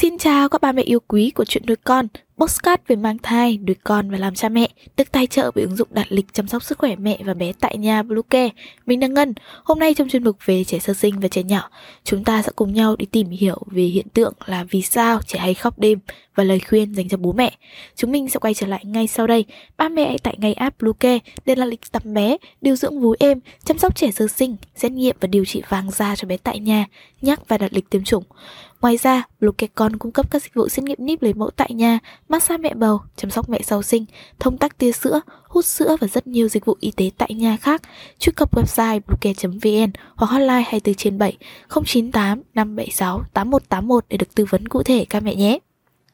Xin chào các bà mẹ yêu quý của chuyện nuôi con, Boxcat về mang thai, nuôi con và làm cha mẹ, được tài trợ bởi ứng dụng đặt lịch chăm sóc sức khỏe mẹ và bé tại nhà Bluecare. Mình đang Ngân. Hôm nay trong chuyên mục về trẻ sơ sinh và trẻ nhỏ, chúng ta sẽ cùng nhau đi tìm hiểu về hiện tượng là vì sao trẻ hay khóc đêm và lời khuyên dành cho bố mẹ. Chúng mình sẽ quay trở lại ngay sau đây. Ba mẹ hãy tải ngay app Bluecare để đặt lịch tắm bé, điều dưỡng vú êm, chăm sóc trẻ sơ sinh, xét nghiệm và điều trị vàng da cho bé tại nhà, nhắc và đặt lịch tiêm chủng. Ngoài ra, Bluecare Con cung cấp các dịch vụ xét nghiệm níp lấy mẫu tại nhà, massage mẹ bầu, chăm sóc mẹ sau sinh, thông tắc tia sữa, hút sữa và rất nhiều dịch vụ y tế tại nhà khác. Truy cập website buke.vn hoặc hotline 24/7 098 576 8181 để được tư vấn cụ thể các mẹ nhé.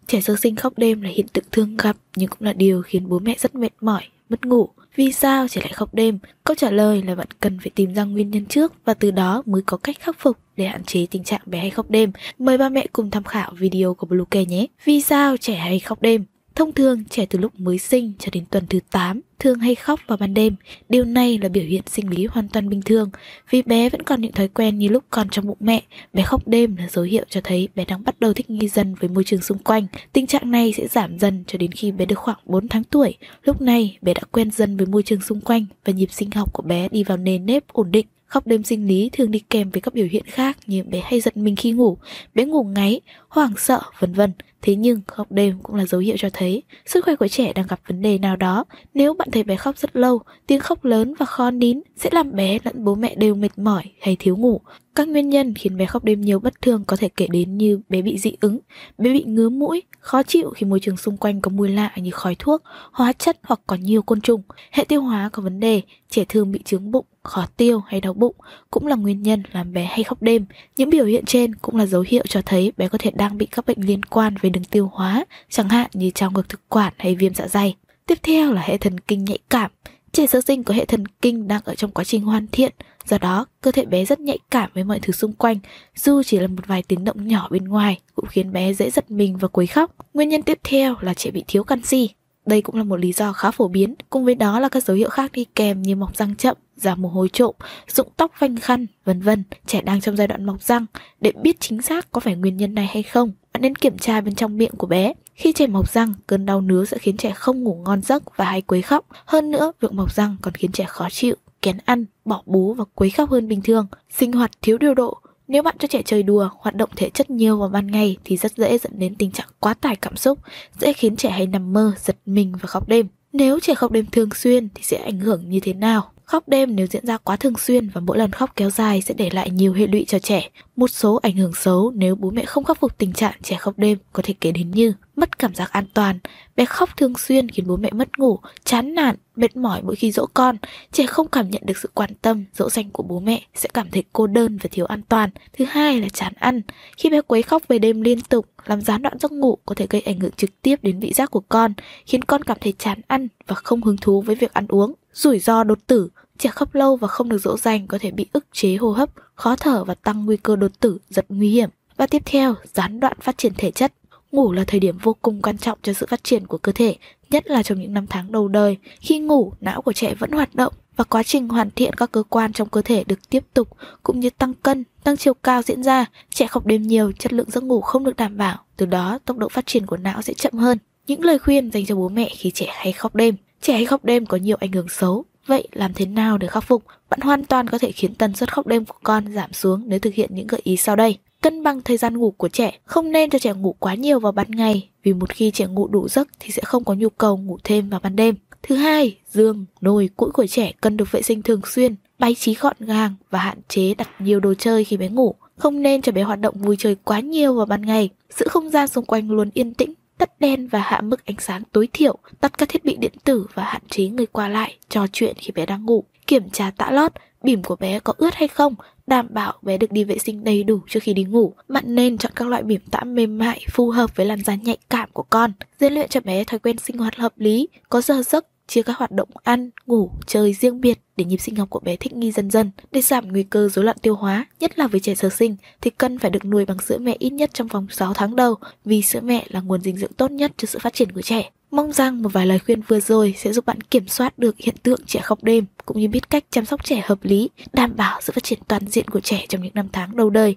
Trẻ sơ sinh khóc đêm là hiện tượng thường gặp nhưng cũng là điều khiến bố mẹ rất mệt mỏi, mất ngủ. Vì sao trẻ lại khóc đêm? Câu trả lời là bạn cần phải tìm ra nguyên nhân trước và từ đó mới có cách khắc phục để hạn chế tình trạng bé hay khóc đêm. Mời ba mẹ cùng tham khảo video của BlueKey nhé. Vì sao trẻ hay khóc đêm? Thông thường, trẻ từ lúc mới sinh cho đến tuần thứ 8 thường hay khóc vào ban đêm. Điều này là biểu hiện sinh lý hoàn toàn bình thường. Vì bé vẫn còn những thói quen như lúc còn trong bụng mẹ, bé khóc đêm là dấu hiệu cho thấy bé đang bắt đầu thích nghi dần với môi trường xung quanh. Tình trạng này sẽ giảm dần cho đến khi bé được khoảng 4 tháng tuổi. Lúc này, bé đã quen dần với môi trường xung quanh và nhịp sinh học của bé đi vào nề nếp ổn định. Khóc đêm sinh lý thường đi kèm với các biểu hiện khác như bé hay giật mình khi ngủ, bé ngủ ngáy, hoảng sợ, vân vân. Thế nhưng khóc đêm cũng là dấu hiệu cho thấy sức khỏe của trẻ đang gặp vấn đề nào đó. Nếu bạn thấy bé khóc rất lâu, tiếng khóc lớn và khó nín sẽ làm bé lẫn bố mẹ đều mệt mỏi hay thiếu ngủ. Các nguyên nhân khiến bé khóc đêm nhiều bất thường có thể kể đến như bé bị dị ứng, bé bị ngứa mũi, khó chịu khi môi trường xung quanh có mùi lạ như khói thuốc, hóa chất hoặc có nhiều côn trùng. Hệ tiêu hóa có vấn đề, trẻ thường bị chướng bụng, khó tiêu hay đau bụng cũng là nguyên nhân làm bé hay khóc đêm. Những biểu hiện trên cũng là dấu hiệu cho thấy bé có thể đang bị các bệnh liên quan về đường tiêu hóa, chẳng hạn như trào ngược thực quản hay viêm dạ dày. Tiếp theo là hệ thần kinh nhạy cảm. Trẻ sơ sinh có hệ thần kinh đang ở trong quá trình hoàn thiện, do đó cơ thể bé rất nhạy cảm với mọi thứ xung quanh, dù chỉ là một vài tiếng động nhỏ bên ngoài cũng khiến bé dễ giật mình và quấy khóc. Nguyên nhân tiếp theo là trẻ bị thiếu canxi. Đây cũng là một lý do khá phổ biến, cùng với đó là các dấu hiệu khác đi kèm như mọc răng chậm, ra mồ hôi trộm, rụng tóc vành khăn, vân vân. Trẻ đang trong giai đoạn mọc răng, để biết chính xác có phải nguyên nhân này hay không, bạn nên kiểm tra bên trong miệng của bé. Khi trẻ mọc răng, cơn đau nứa sẽ khiến trẻ không ngủ ngon giấc và hay quấy khóc. Hơn nữa, việc mọc răng còn khiến trẻ khó chịu, kén ăn, bỏ bú và quấy khóc hơn bình thường. Sinh hoạt thiếu điều độ. Nếu bạn cho trẻ chơi đùa, hoạt động thể chất nhiều vào ban ngày thì rất dễ dẫn đến tình trạng quá tải cảm xúc, dễ khiến trẻ hay nằm mơ, giật mình và khóc đêm. Nếu trẻ khóc đêm thường xuyên thì sẽ ảnh hưởng như thế nào? Khóc đêm nếu diễn ra quá thường xuyên và mỗi lần khóc kéo dài sẽ để lại nhiều hệ lụy cho trẻ. Một số ảnh hưởng xấu nếu bố mẹ không khắc phục tình trạng trẻ khóc đêm có thể kể đến như mất cảm giác an toàn, bé khóc thường xuyên khiến bố mẹ mất ngủ, chán nản, mệt mỏi mỗi khi dỗ con, trẻ không cảm nhận được sự quan tâm, dỗ dành của bố mẹ, sẽ cảm thấy cô đơn và thiếu an toàn. Thứ hai là chán ăn. Khi bé quấy khóc về đêm liên tục, làm gián đoạn giấc ngủ có thể gây ảnh hưởng trực tiếp đến vị giác của con, khiến con cảm thấy chán ăn và không hứng thú với việc ăn uống. Rủi ro đột tử. Trẻ khóc lâu và không được dỗ dành có thể bị ức chế hô hấp, khó thở và tăng nguy cơ đột tử, rất nguy hiểm. Và tiếp theo, gián đoạn phát triển thể chất. Ngủ là thời điểm vô cùng quan trọng cho sự phát triển của cơ thể, nhất là trong những năm tháng đầu đời. Khi ngủ, não của trẻ vẫn hoạt động và quá trình hoàn thiện các cơ quan trong cơ thể được tiếp tục, cũng như tăng cân, tăng chiều cao diễn ra. Trẻ khóc đêm nhiều, chất lượng giấc ngủ không được đảm bảo, từ đó tốc độ phát triển của não sẽ chậm hơn. Những lời khuyên dành cho bố mẹ khi trẻ hay khóc đêm. Trẻ hay khóc đêm có nhiều ảnh hưởng xấu. Vậy làm thế nào để khắc phục? Bạn hoàn toàn có thể khiến tần suất khóc đêm của con giảm xuống nếu thực hiện những gợi ý sau đây. Cân bằng thời gian ngủ của trẻ. Không nên cho trẻ ngủ quá nhiều vào ban ngày, vì một khi trẻ ngủ đủ giấc thì sẽ không có nhu cầu ngủ thêm vào ban đêm. Thứ hai, giường, nồi, cũi của trẻ cần được vệ sinh thường xuyên, bày trí gọn gàng và hạn chế đặt nhiều đồ chơi khi bé ngủ. Không nên cho bé hoạt động vui chơi quá nhiều vào ban ngày. Giữ không gian xung quanh luôn yên tĩnh, tắt đèn và hạ mức ánh sáng tối thiểu, tắt các thiết bị điện tử và hạn chế người qua lại, trò chuyện khi bé đang ngủ. Kiểm tra tã lót, bỉm của bé có ướt hay không, đảm bảo bé được đi vệ sinh đầy đủ trước khi đi ngủ. Bạn nên chọn các loại bỉm tã mềm mại phù hợp với làn da nhạy cảm của con. Rèn luyện cho bé thói quen sinh hoạt hợp lý, có giờ giấc, chia các hoạt động ăn, ngủ, chơi riêng biệt để nhịp sinh học của bé thích nghi dần dần. Để giảm nguy cơ rối loạn tiêu hóa, nhất là với trẻ sơ sinh, thì cần phải được nuôi bằng sữa mẹ ít nhất trong vòng 6 tháng đầu, vì sữa mẹ là nguồn dinh dưỡng tốt nhất cho sự phát triển của trẻ. Mong rằng một vài lời khuyên vừa rồi sẽ giúp bạn kiểm soát được hiện tượng trẻ khóc đêm, cũng như biết cách chăm sóc trẻ hợp lý, đảm bảo sự phát triển toàn diện của trẻ trong những năm tháng đầu đời.